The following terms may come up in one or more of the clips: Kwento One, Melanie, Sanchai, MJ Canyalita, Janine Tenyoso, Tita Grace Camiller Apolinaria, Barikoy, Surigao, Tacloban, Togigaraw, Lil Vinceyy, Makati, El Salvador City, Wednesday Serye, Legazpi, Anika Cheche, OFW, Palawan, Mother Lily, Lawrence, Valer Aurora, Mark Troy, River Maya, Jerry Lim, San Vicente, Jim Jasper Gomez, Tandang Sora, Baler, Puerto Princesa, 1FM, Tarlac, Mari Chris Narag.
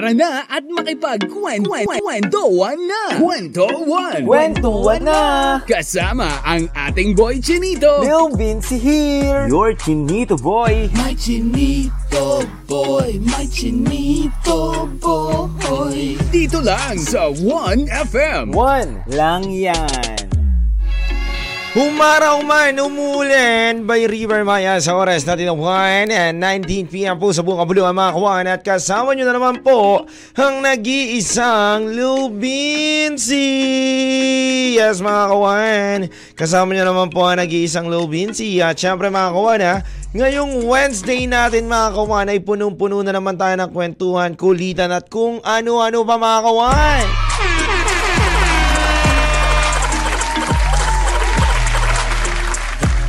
Tara na at makipag-kwentuhan na! Kwentuhan na! Kasama ang ating boy Chinito! Lil Vinceyy here! Your Chinito boy! My Chinito boy! My Chinito boy! Dito lang sa 1FM! 1 lang yan! Humaraw man, umuulan by River Maya sa oras natin ng 1:19 PM po sa buong kabuluhan mga kawan. At kasama nyo na naman po ang nag-iisang Lil Vinceyy. Yes mga kawan, kasama nyo naman po ang nag-iisang Lil Vinceyy. At syempre mga kawan ha, ngayong Wednesday natin mga kawan ay punong-puno na naman tayo ng kwentuhan, kulitan at kung ano-ano pa mga kawan.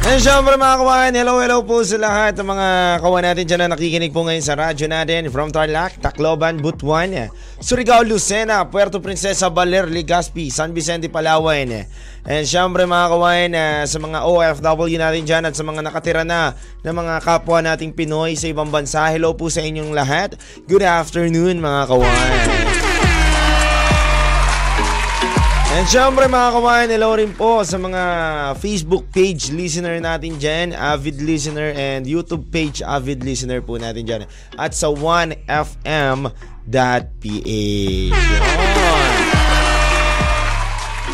And syempre mga kawan, hello po sa lahat ng mga kawan natin dyan na nakikinig po ngayon sa radyo natin from Tarlac, Tacloban, Butuan, Surigao, Lucena, Puerto Princesa, Baler, Legazpi, San Vicente, Palawan. And syempre mga kawan, sa mga OFW natin dyan at sa mga nakatira na ng mga kapwa nating Pinoy sa ibang bansa, hello po sa inyong lahat. Good afternoon mga kawan. And syempre mga kawan, hello rin po sa mga Facebook page listener natin dyan, avid listener, and YouTube page avid listener po natin dyan at sa 1fm.ph.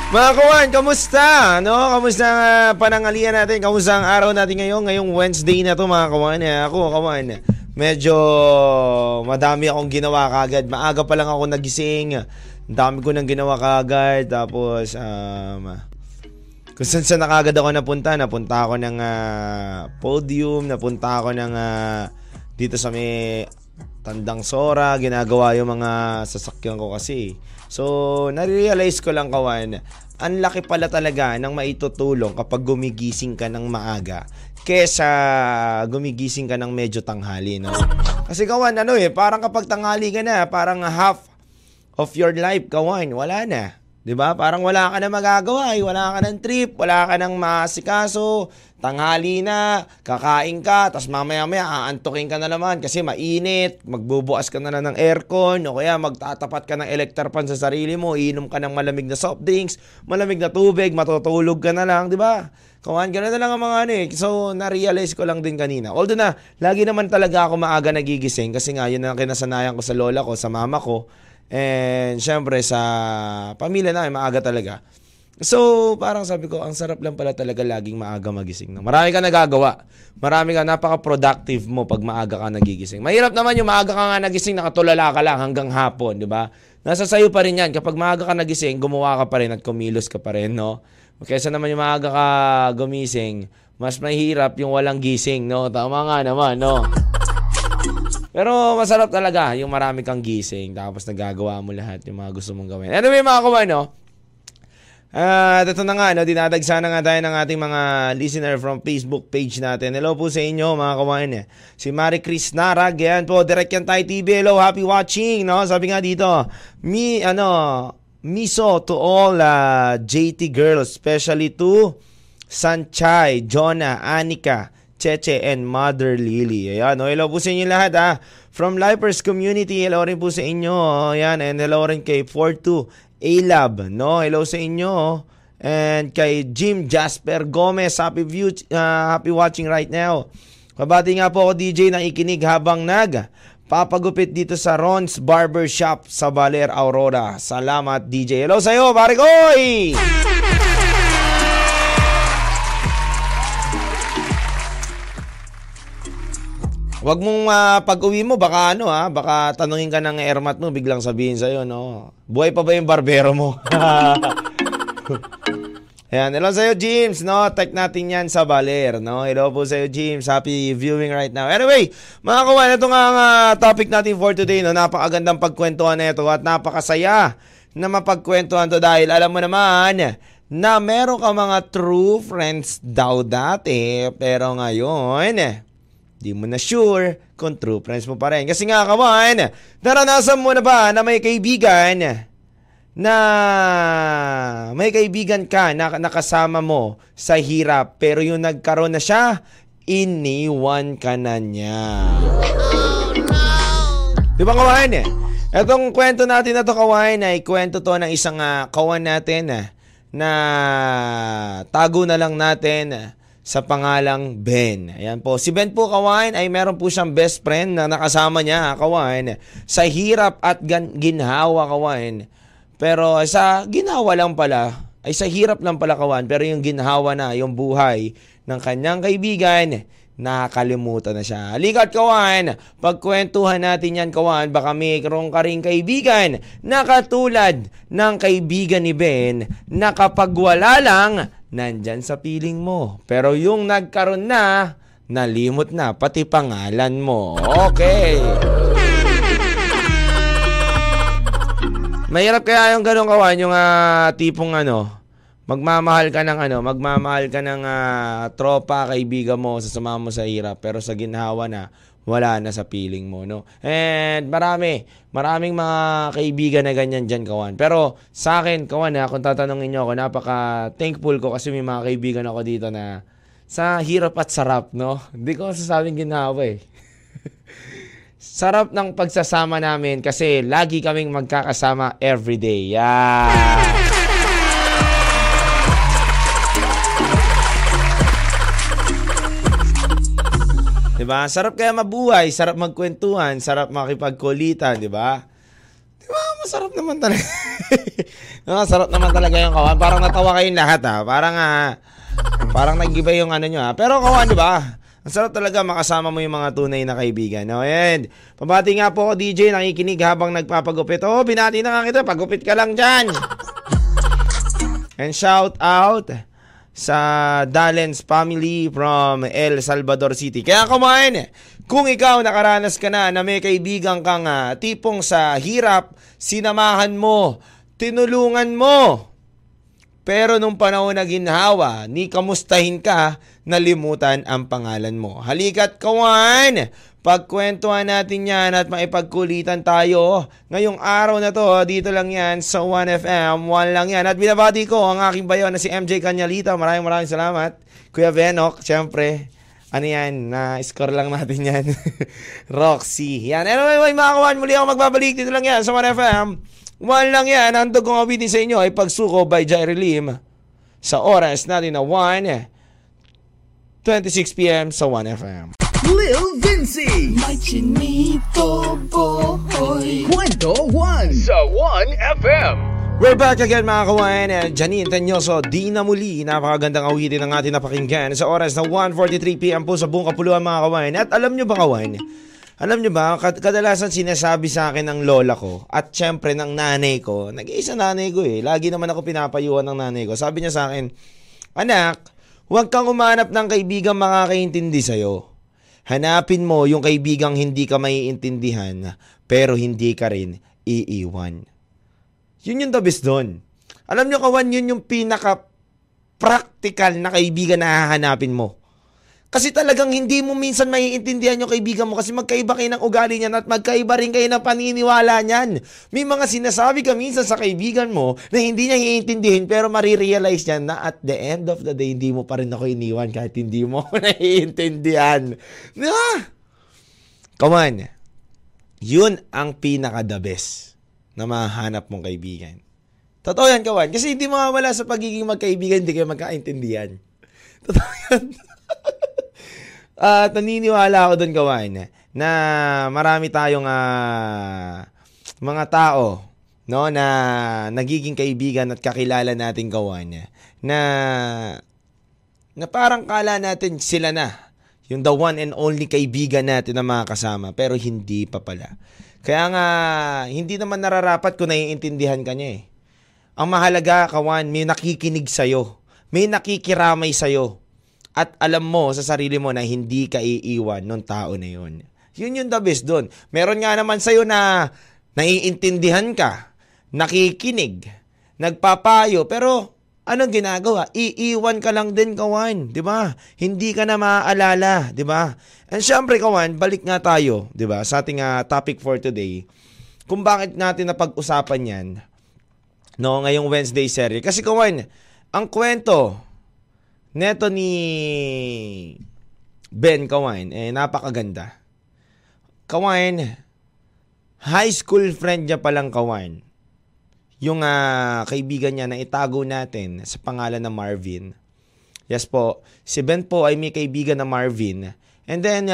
Mga kawan, kamusta? No? Kamusta ang panangalian natin? Kamusta ang araw natin ngayon? Ngayong Wednesday na to mga kawan. Ako kawan, medyo madami akong ginawa kagad. Maaga pa lang ako nagising. Ang dami ko nang ginawa kagad. Tapos, kung saan na kagad ako napunta. Napunta ako ng podium. Napunta ako ng dito sa may Tandang Sora. Ginagawa yung mga sasakyan ko kasi. So, narealize ko lang kawan, ang laki pala talaga ng maitutulong kapag gumigising ka ng maaga kesa gumigising ka ng medyo tanghali, no? Kasi kawan, parang kapag tanghali ka na, parang half of your life, kawan, wala na. 'Di ba? Parang wala ka na magagawa, wala ka ng trip, wala ka ng maasikaso, tanghali na, kakain ka, tapos mamaya-maya aantukin ka na naman kasi mainit, magbubukas ka na lang ng aircon, o kaya magtatapat ka ng electric fan sa sarili mo, iinom ka ng malamig na soft drinks, malamig na tubig, matutulog ka na lang, 'di ba? Kawan, gano'n na lang ang mga So, na-realize ko lang din kanina. Although na, lagi naman talaga ako maaga nagigising kasi nga yun ang kinasanayan ko sa lola ko, sa mama ko. And syempre sa pamilya na ay maaga talaga. So parang sabi ko, ang sarap lang pala talaga laging maaga magising. Marami ka nagagawa. Marami ka, napaka-productive mo pag maaga ka nagigising. Mahirap naman yung maaga ka nga nagising, nakatulala ka lang hanggang hapon, di ba? Nasa sayo pa rin yan. Kapag maaga ka nagising, gumawa ka pa rin at kumilos ka pa rin, no? Kaysa naman yung maaga ka gumising, mas mahirap yung walang gising, no? Tama nga naman, no? Pero masarap talaga yung marami kang gising tapos nagagawa mo lahat yung mga gusto mong gawin. Anyway mga kawan, no? Ito na nga, no? Dinadagsa na nga tayo ng ating mga listener from Facebook page natin. Hello po sa inyo mga kawan. Si Mari Chris Narag, yan po, direct yan tayo TV. Hello, happy watching, no? Sabi nga dito, miso to all JT girls, especially to Sanchai, Jonah, Anika Cheche, and Mother Lily. Ayan, hello po sa inyo lahat, ha. From Lifer's Community, hello rin po sa inyo. Ayan, and hello rin kay 42 A-Lab, no? Hello sa inyo. And kay Jim Jasper Gomez, happy watching right now. Mabati nga po ako DJ na ikinig habang papagupit dito sa Ron's Barber Shop sa Valer Aurora. Salamat DJ. Hello sa'yo, Barikoy! Wag mong pag-uwi mo, baka baka tanungin ka ng airmat mo, biglang sabihin sa'yo, no? Buhay pa ba yung barbero mo? Ayan, hello sa'yo, James, no? Tag natin yan sa Valer, no? Hello po sa'yo, James. Happy viewing right now. Anyway, mga kawan, ito nga ang topic natin for today, no? Napakagandang pagkwentuhan na ito at napakasaya na mapagkwentuhan to dahil alam mo naman na meron ka mga true friends daw dati, pero ngayon di mo na sure kung true friends mo pa rin. Kasi nga kawan, naranasan mo na ba na may kaibigan ka na nakasama mo sa hirap, pero yung nagkaroon na siya, iniwan ka na niya? Oh, no. Di ba kawan? Etong kwento natin na to, kawain, ay kwento to ng isang kawan natin na tago na lang natin sa pangalang Ben. Ayan po. Si Ben po, kawain, ay meron po siyang best friend na nakasama niya, kawain, sa hirap at ginhawa, kawain. Pero sa ginawa lang pala, ay sa hirap lang pala, kawain, pero yung ginhawa na, yung buhay ng kanyang kaibigan, nakalimutan na siya. Halika't, kawain, pagkwentuhan natin yan, kawain. Baka mayroon ka rin kaibigan na katulad ng kaibigan ni Ben na kapag wala lang, nandyan sa piling mo. Pero yung nagkaroon na, nalimot na pati pangalan mo. Okay. Mahirap kaya yung ganun, kawain, yung tipong magmamahal ka ng tropa, kaibigan mo, sasama mo sa hirap, pero sa ginhawa na, wala na sa piling mo, no? And maraming mga kaibigan na ganyan dyan, kawan. Pero sa akin, kawan, kung tatanungin nyo ako, napaka-thankful ko kasi may mga kaibigan ako dito na sa hirap at sarap, no? Hindi ko sasabing ginhawa, eh. Sarap ng pagsasama namin kasi lagi kaming magkakasama everyday. Yeah! Diba? Sarap kaya mabuhay, sarap magkwentuhan, sarap makipagkulitan, diba? Diba? Masarap naman talaga. Masarap naman talaga yung kawan. Parang natawa kayong lahat, ha? Parang nag-iba yung nyo, ha? Pero kawan, diba? Ang sarap talaga makasama mo yung mga tunay na kaibigan. No? And pabati nga po ako, DJ, nakikinig habang nagpapagupit. Oh, binati na nga kita, pagupit ka lang dyan. And shout out sa Dalens family from El Salvador City. Kaya kumain, kung ikaw nakaranas ka na may kaibigan kang tipong sa hirap, sinamahan mo, tinulungan mo, pero nung panahon na ginhawa, ni kamustahin ka, nalimutan ang pangalan mo. Halika't, kawan, pagkwentuhan natin yan at maipagkulitan tayo. Ngayong araw na to, dito lang yan sa 1FM, 1 lang yan. At binabati ko ang aking bayo na si MJ Canyalita. Maraming salamat. Kuya Benok, syempre. Ano yan? Na-score lang natin yan. Roxy. Yan. Anyway, mga kawan, muli ako magbabalik. Dito lang yan sa 1FM. 1 lang yan. Ang handog kong awitin sa inyo ay Pagsuko by Jerry Lim sa oras natin na 1:26 p.m. sa 1FM. Lil Vinceyy, may chinito boy, kwento 1 sa 1FM. We're back again, mga kawan. Janine Tenyoso, di na muli. Napakagandang awitin ang ating napakinggan sa oras na 1:43 p.m. po sa buong kapuluan, mga kawan. At alam nyo ba, kawan, kadalasan sinasabi sa akin ng lola ko at syempre ng nanay ko. Nag-iisa nanay ko, eh. Lagi naman ako pinapayuhan ng nanay ko. Sabi niya sa akin, anak, huwag kang umanap ng kaibigan makakaintindi sa'yo. Hanapin mo yung kaibigang hindi ka maiintindihan pero hindi ka rin iiwan. Yun yung tabis doon. Alam nyo, kawan, yun yung pinaka-practical na kaibigan na hahanapin mo. Kasi talagang hindi mo minsan maiintindihan yung kaibigan mo kasi magkaiba kayo ng ugali niyan at magkaiba rin kayo ng paniniwala niyan. May mga sinasabi ka minsan sa kaibigan mo na hindi niya iintindihin pero marirealize niya na at the end of the day, hindi mo pa rin ako iniwan kahit hindi mo naiintindihan. Come on. Yun ang pinaka-the best na mahanap mong kaibigan. Totoo yan, kawan. Kasi hindi mawawala sa pagiging magkaibigan, hindi kayo magkaintindihan. Totoo yan. At naniniwala ako doon, kawan, na marami tayong mga tao, no, na nagiging kaibigan at kakilala natin, kawan, na parang kala natin sila na yung the one and only kaibigan natin na mga kasama, pero hindi pa pala. Kaya nga, hindi naman nararapat kung naiintindihan ka niya, eh. Ang mahalaga, kawan, may nakikinig sa'yo, may nakikiramay sa'yo. At alam mo sa sarili mo na hindi ka iiwan nung tao na yun. Yun yung the best dun. Meron nga naman sa'yo na naiintindihan ka, nakikinig, nagpapayo, pero anong ginagawa? Iiwan ka lang din, kawan. Diba? Hindi ka na maaalala. Diba? And syempre, kawan, balik nga tayo, diba, sa ating topic for today. Kung bakit natin napag-usapan yan, no, ngayong Wednesday series. Kasi, kawan, ang kwento neto ni Ben, kawan, eh, napakaganda. Kawan, high school friend niya palang kawan. Yung kaibigan niya na itago natin sa pangalan na Marvin. Yes po, si Ben po ay may kaibigan na Marvin. And then,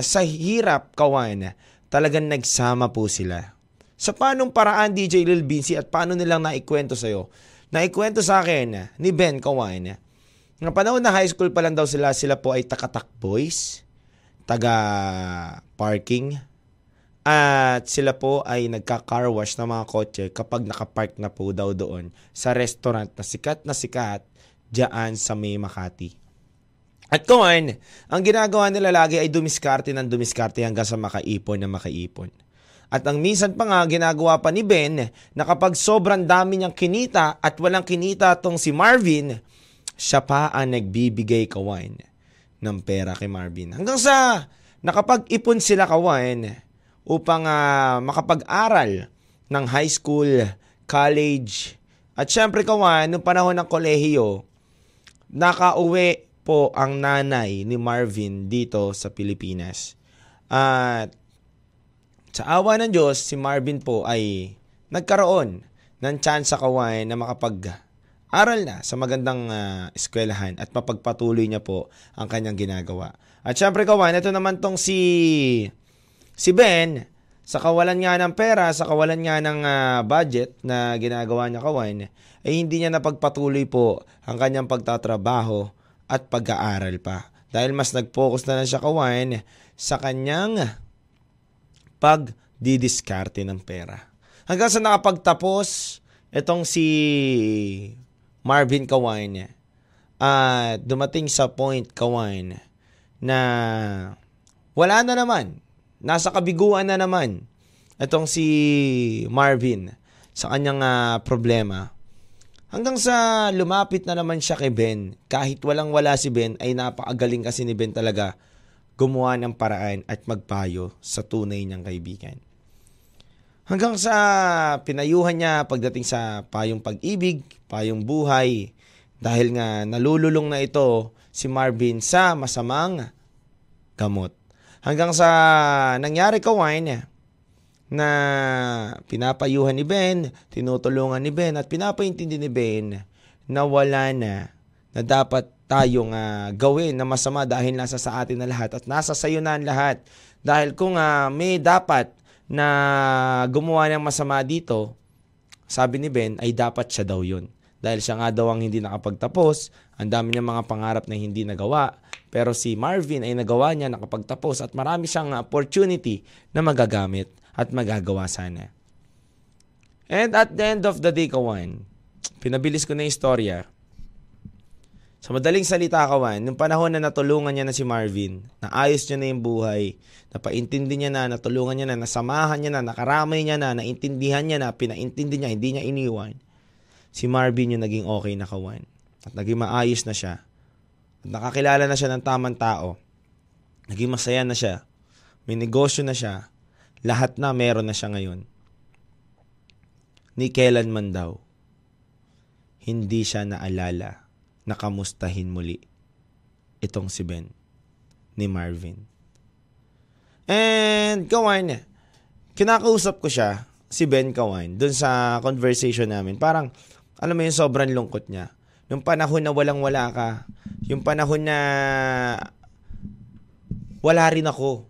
sa hirap kawan, talagang nagsama po sila. Sa paanong paraan, DJ Lil Vinceyy, at paano nilang naikwento sa'yo? Naikwento sa akin ni Ben kawan, na panahon na high school pa lang daw sila, sila po ay Takatak Boys, taga-parking, at sila po ay nagka-car wash ng mga kotse kapag nakapark na po daw doon sa restaurant na sikat dyan sa may Makati. At kawan, ang ginagawa nila lagi ay dumiskarte ng dumiskarte hanggang sa makaipon na makaipon. At ang minsan pa nga ginagawa pa ni Ben na kapag sobrang dami niyang kinita at walang kinita tong si Marvin, siya pa ang nagbibigay kawan ng pera kay Marvin. Hanggang sa nakapag-ipon sila kawan, upang makapag-aral ng high school, college. At syempre kawan, noong panahon ng kolehiyo, nakauwi po ang nanay ni Marvin dito sa Pilipinas. At sa awa ng Diyos, si Marvin po ay nagkaroon ng chance sa kawan na makapag-aral na sa magandang eskwelahan at mapagpatuloy niya po ang kanyang ginagawa. At syempre kawan, ito naman tong si Ben, sa kawalan nga ng pera, sa kawalan nga ng budget na ginagawa niya kawan, ay hindi niya napagpatuloy po ang kanyang pagtatrabaho at pag-aaral pa. Dahil mas nag-focus na lang siya kawan sa kanyang pagdidiskarte ng pera. Hanggang sa nakapagtapos, itong si Marvin kawan, dumating sa point kawan na wala na naman. Nasa kabiguan na naman itong si Marvin sa kanyang problema. Hanggang sa lumapit na naman siya kay Ben. Kahit walang-wala si Ben, ay napakagaling kasi ni Ben talaga gumawa ng paraan at magpayo sa tunay niyang kaibigan. Hanggang sa pinayuhan niya pagdating sa payong pag-ibig, payong buhay, dahil nga nalululong na ito si Marvin sa masamang gamot. Hanggang sa nangyari kawain na pinapayuhan ni Ben, tinutulungan ni Ben at pinapaintindi ni Ben na wala na, na dapat tayong gawin na masama dahil nasa sa atin na lahat at nasa sayo na ang lahat. Dahil kung may dapat na gumawa ng masama dito, sabi ni Ben ay dapat siya daw yun. Dahil siya nga daw ang hindi nakapagtapos, ang dami niyang mga pangarap na hindi nagawa. Pero si Marvin ay nagawa niya, nakapagtapos at marami siyang opportunity na magagamit at magagawa sana. And at the end of the day, kawan, pinabilis ko na yung storya. Sa madaling salita, kawan, nung panahon na natulungan niya na si Marvin, naayos niya na yung buhay, napaintindi niya na, natulungan niya na, nasamahan niya na, nakaramay niya na, naintindihan niya na, pinaintindi niya, hindi niya iniwan. Si Marvin yung naging okay na kawan at naging maayos na siya. Nakakilala na siya ng tamang tao. Naging masaya na siya. May negosyo na siya. Lahat na meron na siya ngayon. Ni kailan man daw, hindi siya naalala na kamustahin muli itong si Ben ni Marvin. And kawan, kinakausap ko siya, si Ben kawan, dun sa conversation namin. Parang, alam mo yun, sobrang lungkot niya. Yung panahon na walang-wala ka, yung panahon na wala rin ako.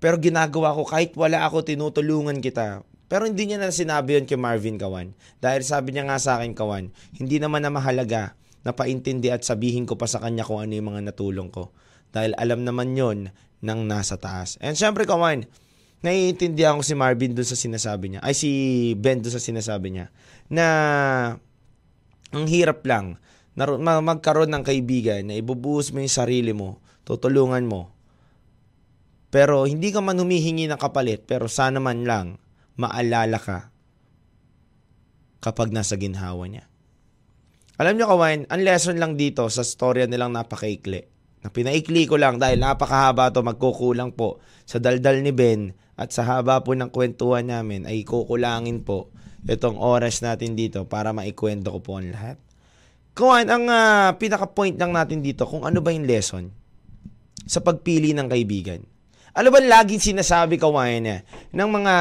Pero ginagawa ko, kahit wala ako, tinutulungan kita. Pero hindi niya na sinabi yun kay Marvin kawan. Dahil sabi niya nga sa akin kawan, hindi naman na mahalaga na paintindi at sabihin ko pa sa kanya kung ano yung mga natulong ko. Dahil alam naman yun ng nasa taas. And syempre kawan, naiintindihan ko si Marvin dun sa sinasabi niya. Ay si Ben dun sa sinasabi niya. Na ang hirap lang magkaroon ng kaibigan na ibubuhos mo yung sarili mo, tutulungan mo. Pero hindi ka man humihingi ng kapalit, pero sana man lang maalala ka kapag nasa ginhawa niya. Alam niyo kawan, ang lesson lang dito sa storya nilang napakaikli. Na pinaikli ko lang dahil napakahaba to, magkukulang po sa daldal ni Ben at sa haba po ng kwentuhan namin ay kukulangin po itong oras natin dito para maikwento ko po ang lahat. Kawan, ang pinaka-point lang natin dito kung ano ba yung lesson sa pagpili ng kaibigan. Ano ba laging sinasabi, kawain, ng mga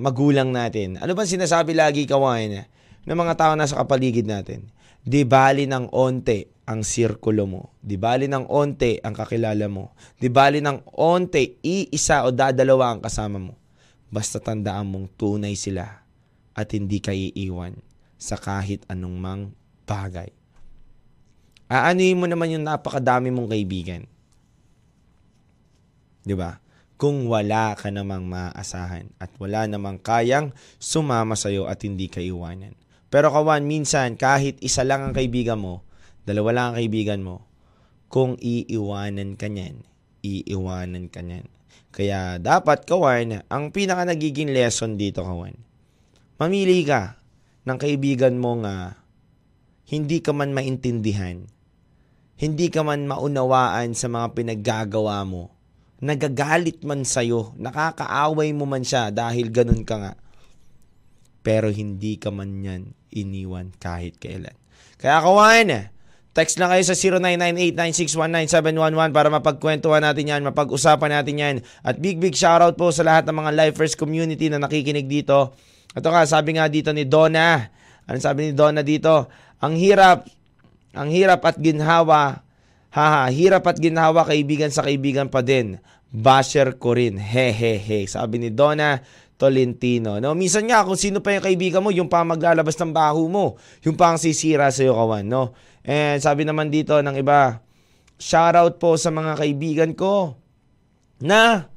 magulang natin? Ano ba sinasabi lagi, kawain, ng mga tao na sa kapaligid natin? Di bali ng onte ang sirkulo mo. Di bali ng onte ang kakilala mo. Di bali ng onte iisa o dadalawa ang kasama mo. Basta tandaan mong tunay sila at hindi ka iiwan sa kahit anong mang bagay. Aanuhin mo naman yung napakadami mong kaibigan. Diba? Kung wala ka namang maaasahan at wala namang kayang sumama sa'yo at hindi ka iwanan. Pero kawan, minsan kahit isa lang ang kaibigan mo, dalawa lang ang kaibigan mo, kung iiwanan ka niyan, iiwanan ka niyan. Kaya dapat, kawan, ang pinaka nagiging lesson dito, kawan, mamili ka ng kaibigan mong hindi ka man maintindihan, hindi ka man maunawaan sa mga pinaggagawa mo, nagagalit man sa'yo, nakakaaway mo man siya dahil ganun ka nga, pero hindi ka man yan iniwan kahit kailan. Kaya kawan, text lang kayo sa 0998-9619711 para mapagkwentuhan natin yan, mapag-usapan natin yan. At big shoutout po sa lahat ng mga Lifer's Community na nakikinig dito. Ito nga, sabi nga dito ni Donna. Ano sabi ni Donna dito? Ang hirap at ginhawa. Haha, hirap at ginhawa, kaibigan sa kaibigan pa din. Basher ko rin. Hehehe. Sabi ni Donna Tolentino. No, minsan nga kung sino pa yung kaibigan mo, yung pa maglalabas ng baho mo, yung pa ang sisira sa iyo, kawan, no? And sabi naman dito ng iba, shoutout po sa mga kaibigan ko na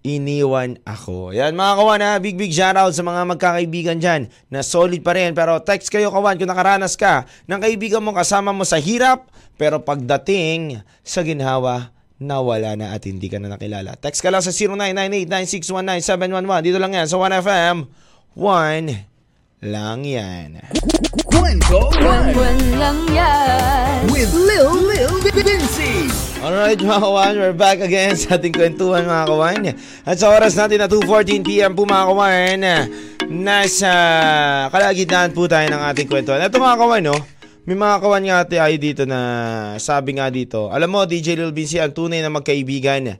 iniwan ako. Yan mga kawan, ha? Big shoutout sa mga magkakaibigan dyan na solid pa rin. Pero text kayo, kawan, kung nakaranas ka ng kaibigan mo kasama mo sa hirap, pero pagdating sa ginhawa, nawala na at hindi ka na nakilala. Text ka lang sa 0998-9619711. Dito lang yan sa 1FM. One lang yan. One lang yan. With Lil Vinceyy. Alright mga kawan, we're back again sa ating kwentuhan mga kawan. At sa oras natin na 2:14 PM po mga kawan, nasa kalagitnaan po tayo ng ating kwentuhan. Ito mga kawan, no? May mga kawan nga tayo dito na sabi nga dito, alam mo DJ Lil Vinceyy, ang tunay na magkaibigan,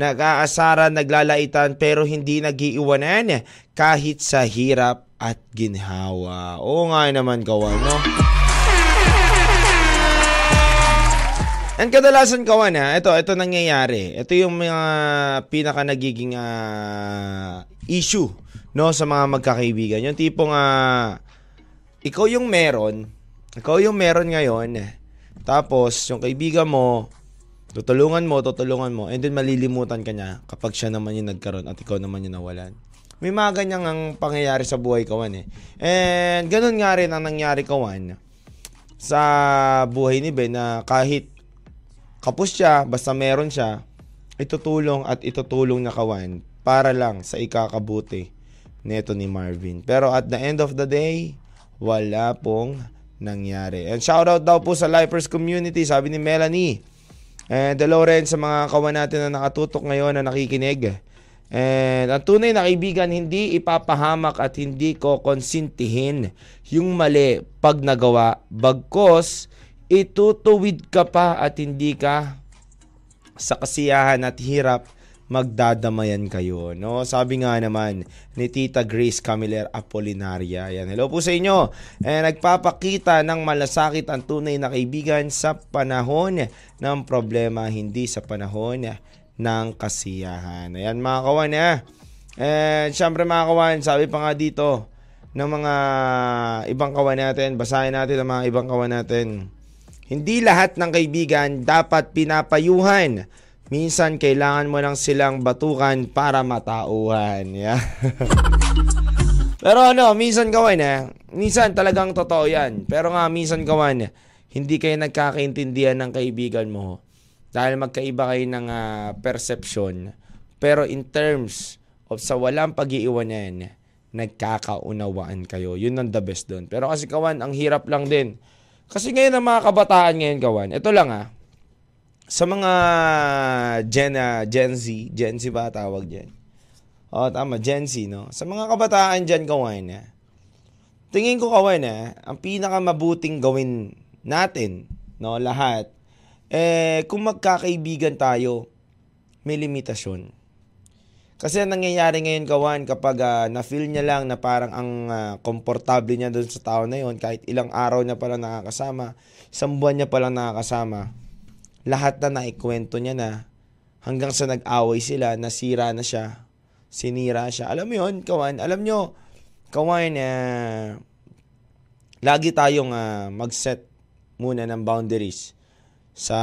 nag-aasaran, naglalaitan, pero hindi nag-iiwanan kahit sa hirap at ginhawa. Oo nga naman kawan, no? Ang kadalasan kawan, ha, ito nangyayari. Ito yung mga pinaka nagiging issue, no, sa mga magkakaibigan. Yung tipong ikaw yung meron ngayon, tapos yung kaibigan mo, tutulungan mo, and then malilimutan ka niya kapag siya naman yung nagkaroon at ikaw naman yung nawalan. May mga ganyan ang pangyayari sa buhay, kawan, eh. And ganun nga rin ang nangyari, kawan, sa buhay ni Ben, na kahit kapos siya, basta meron siya, itutulong niya, kawan, para lang sa ikakabuti neto ni Marvin. Pero at the end of the day, wala pong nangyari. And shoutout daw po sa Lifer's Community, sabi ni Melanie. And the Lawrence, sa mga kawan natin na nakatutok ngayon na nakikinig. And ang tunay na kaibigan, hindi ipapahamak at hindi ko konsintihin yung mali pag nagawa. Bagkos, itutuwid ka pa at hindi ka sa kasiyahan at hirap magdadamayan kayo, no? Sabi nga naman ni Tita Grace Camiller Apolinaria. Yan. Hello po sa inyo. Nagpapakita ng malasakit ang tunay na kaibigan sa panahon ng problema, hindi sa panahon ng kasiyahan. Ayan mga kawan, ha? And syempre mga kawan, sabi pa nga dito ng mga ibang kawan natin, basahin natin ang mga ibang kawan natin. Hindi lahat ng kaibigan dapat pinapayuhan. Minsan, kailangan mo lang silang batukan para matauhan. Yeah. Pero ano, minsan kawan, eh. Minsan talagang totoo yan. Pero nga, minsan kawan, hindi kayo nagkakaintindihan ng kaibigan mo. Dahil magkaiba kayo ng perception. Pero in terms of sa walang pag-iiwanan, nagkakaunawaan kayo. Yun ang the best dun. Pero kasi kawan, ang hirap lang din. Kasi ngayon ang mga kabataan ngayon, kawan, ito lang ah. Sa mga Gen Z ba tawag dyan? O tama, Gen Z, no? Sa mga kabataan dyan, kawan, ha? Tingin ko, kawan, ha? Ang pinakamabuting gawin natin, no, lahat, eh, kung magkakaibigan tayo, may limitasyon. Kasi nangyayari ngayon kawan kapag na-feel niya lang na parang ang komportable niya doon sa tao na yon, kahit ilang araw niya palang nakakasama, isang buwan niya palang nakakasama, lahat na naikwento niya na hanggang sa nag-away sila, nasira na siya, sinira siya. Alam mo yun, kawan? Alam nyo, kawan, lagi tayong mag-set muna ng boundaries sa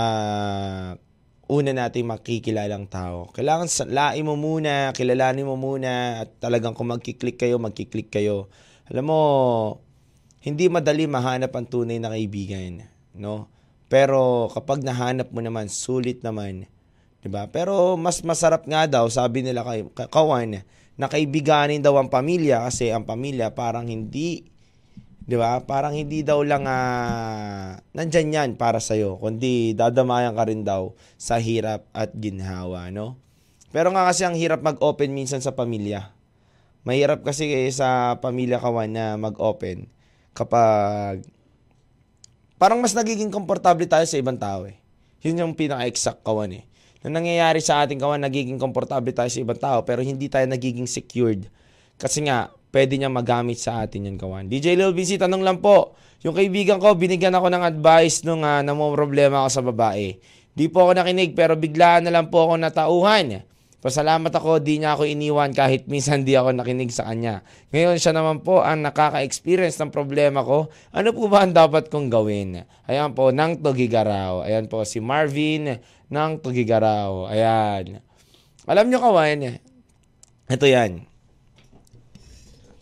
una natin makikilalang tao. Kailangan salain mo muna, kilalanin mo muna, at talagang kung magkiklik kayo, magkiklik kayo. Alam mo, hindi madali mahanap ang tunay na kaibigan, no? Pero kapag nahanap mo naman, sulit naman, 'di ba? Pero mas masarap nga daw, sabi nila kay kawan, na kaibiganin daw ang pamilya kasi ang pamilya parang hindi, 'di ba? Parang hindi daw lang nandiyan 'yan para sa iyo, kundi dadamayan ka rin daw sa hirap at ginhawa, no? Pero nga kasi ang hirap mag-open minsan sa pamilya. Mahirap kasi sa pamilya kawan na mag-open kapag parang mas nagiging komportable tayo sa ibang tao eh. Yun yung pinaka-exact kawan eh. Na nangyayari sa ating kawan, nagiging komportable tayo sa ibang tao pero hindi tayo nagiging secured. Kasi nga pwede niya magamit sa atin yan, kawan. DJ Lil Vinceyy, tanong lang po. Yung kaibigan ko, binigyan ako ng advice nung namumroblema ako sa babae. Di po ako nakinig, pero biglaan na lang po ako natauhan. Pasalamat ako, di niya ako iniwan kahit minsan di ako nakinig sa kanya. Ngayon siya naman po ang nakaka-experience ng problema ko. Ano po ba ang dapat kong gawin? Ayan po, ng Togigaraw. Ayan po, si Marvin ng Togigaraw. Ayan. Alam nyo, kawan, ito yan.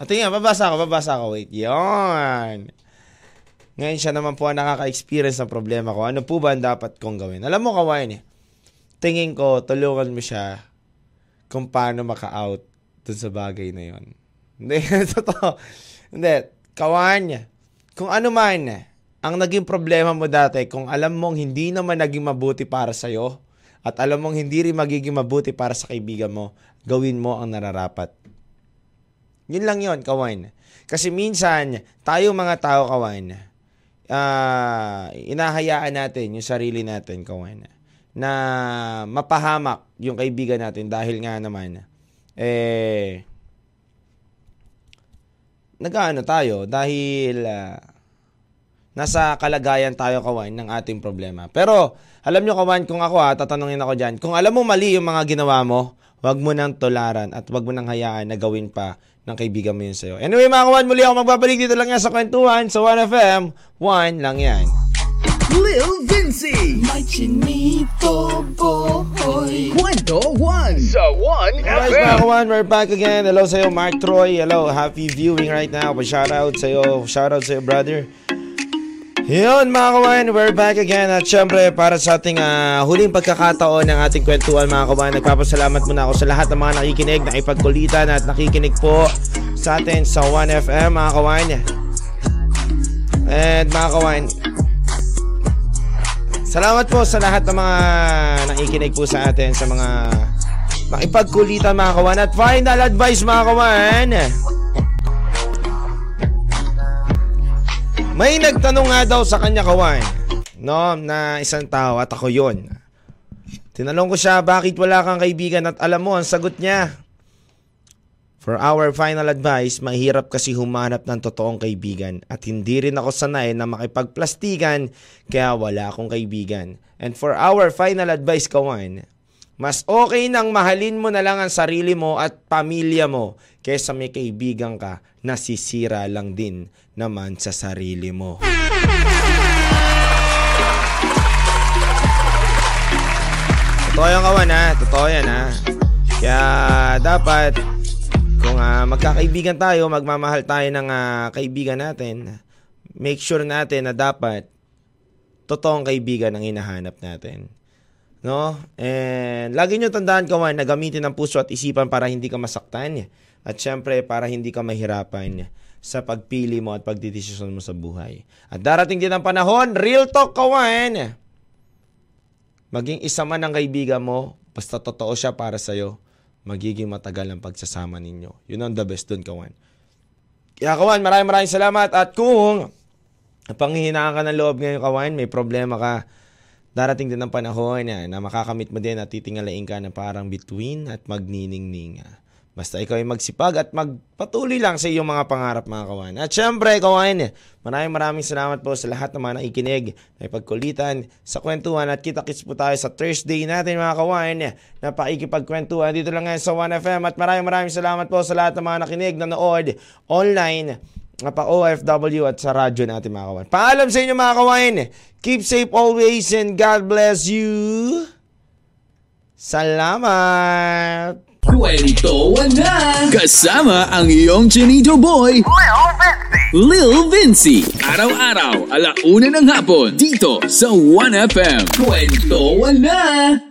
Ito yan, babasa ako. Wait, yun. Ngayon siya naman po ang nakaka-experience ng problema ko. Ano po ba ang dapat kong gawin? Alam mo, kawain, tingin ko, tulungan mo siya kung paano maka-out dun sa bagay na yun. Hindi, totoo. Hindi, kawain, kung ano man ang naging problema mo dati, kung alam mong hindi naman naging mabuti para sa'yo, at alam mong hindi rin magiging mabuti para sa kaibigan mo, gawin mo ang nararapat. Yun lang yun, kawan. Kasi minsan, tayo mga tao, kawan, inahayaan natin yung sarili natin, kawan, na mapahamak yung kaibigan natin dahil nga naman, nag-ano tayo dahil nasa kalagayan tayo, kawan, ng ating problema. Pero, alam nyo, kawan, kung ako tatanungin ako dyan, kung alam mo mali yung mga ginawa mo, wag mo nang tularan at wag mo nang hayaan na gawin pa ng kaibigan mo yun sa'yo. Anyway, mga kawan, muli ako magbabalik dito lang yan sa kwentuhan sa 1FM. 1 lang yan. Lil Vinceyy, my chinito boy, kwento 1 sa 1FM. Alright, mga kawan, we're back again. Hello sa'yo, Mark Troy. Hello, happy viewing right now. Shoutout sa'yo. Shoutout sa'yo, brother. Yun, mga kawan, we're back again. At syempre, para sa ating huling pagkakataon ng ating kwentuhan, mga kawan, nagpapasalamat muna ako sa lahat ng mga nakikinig, nakipagkulitan at nakikinig po sa atin sa 1FM, mga kawan. And mga kawan, salamat po sa lahat ng mga nakikinig po sa atin, sa mga nakipagkulitan, mga kawan. At final advice, mga kawan, may nagtanong nga daw sa kanya, kawan, no, na isang tao, at ako yun. Tinanong ko siya, bakit wala kang kaibigan? At alam mo, ang sagot niya, for our final advice, mahirap kasi humanap ng totoong kaibigan. At hindi rin ako sanay na makipagplastikan, kaya wala akong kaibigan. And for our final advice, kawan, mas okay nang mahalin mo na lang ang sarili mo at pamilya mo kaysa may kaibigan ka na sisira lang din naman sa sarili mo. Totoo yan, kawan, ha? Totoo yan, ha? Kaya dapat, kung magkakaibigan tayo, magmamahal tayo ng kaibigan natin, make sure natin na dapat totoong kaibigan ang hinahanap natin, no? And lagi nyo tandaan, kawan, na gamitin ang puso at isipan para hindi ka masaktan, at syempre para hindi ka mahirapan sa pagpili mo at pagdidesisyon mo sa buhay. At darating din ang panahon, real talk, kawan, maging isa man ang kaibigan mo, basta totoo siya para sa'yo, magiging matagal ang pagsasama ninyo. Yun ang the best dun, kawan. Kaya, kawan, maraming salamat. At kung panghihinaan ka ng loob ngayon, kawan, may problema ka, Darating din ang panahon na makakamit mo din at titingalain ka na parang bituin at magniningning. Basta ikaw ay magsipag at magpatuloy lang sa iyong mga pangarap, mga kawan. At syempre, kawan, maraming salamat po sa lahat naman na ikinig, na ipagkulitan sa kwentuhan at kita-kits po tayo sa Thursday natin, mga kawan, na paikipagkwentuhan dito lang ngayon sa 1FM. At maraming salamat po sa lahat ng mga nakinig, nanood, online, na pa-OFW at sa radyo natin, mga kawan. Paalam sa inyo, mga kawan. Keep safe always and God bless you. Salamat! Kwentuhan na! Kasama ang iyong Chinito Boy, Lil Vinceyy. Araw-araw, 1:00 ng hapon, dito sa 1FM. Kwentuhan na!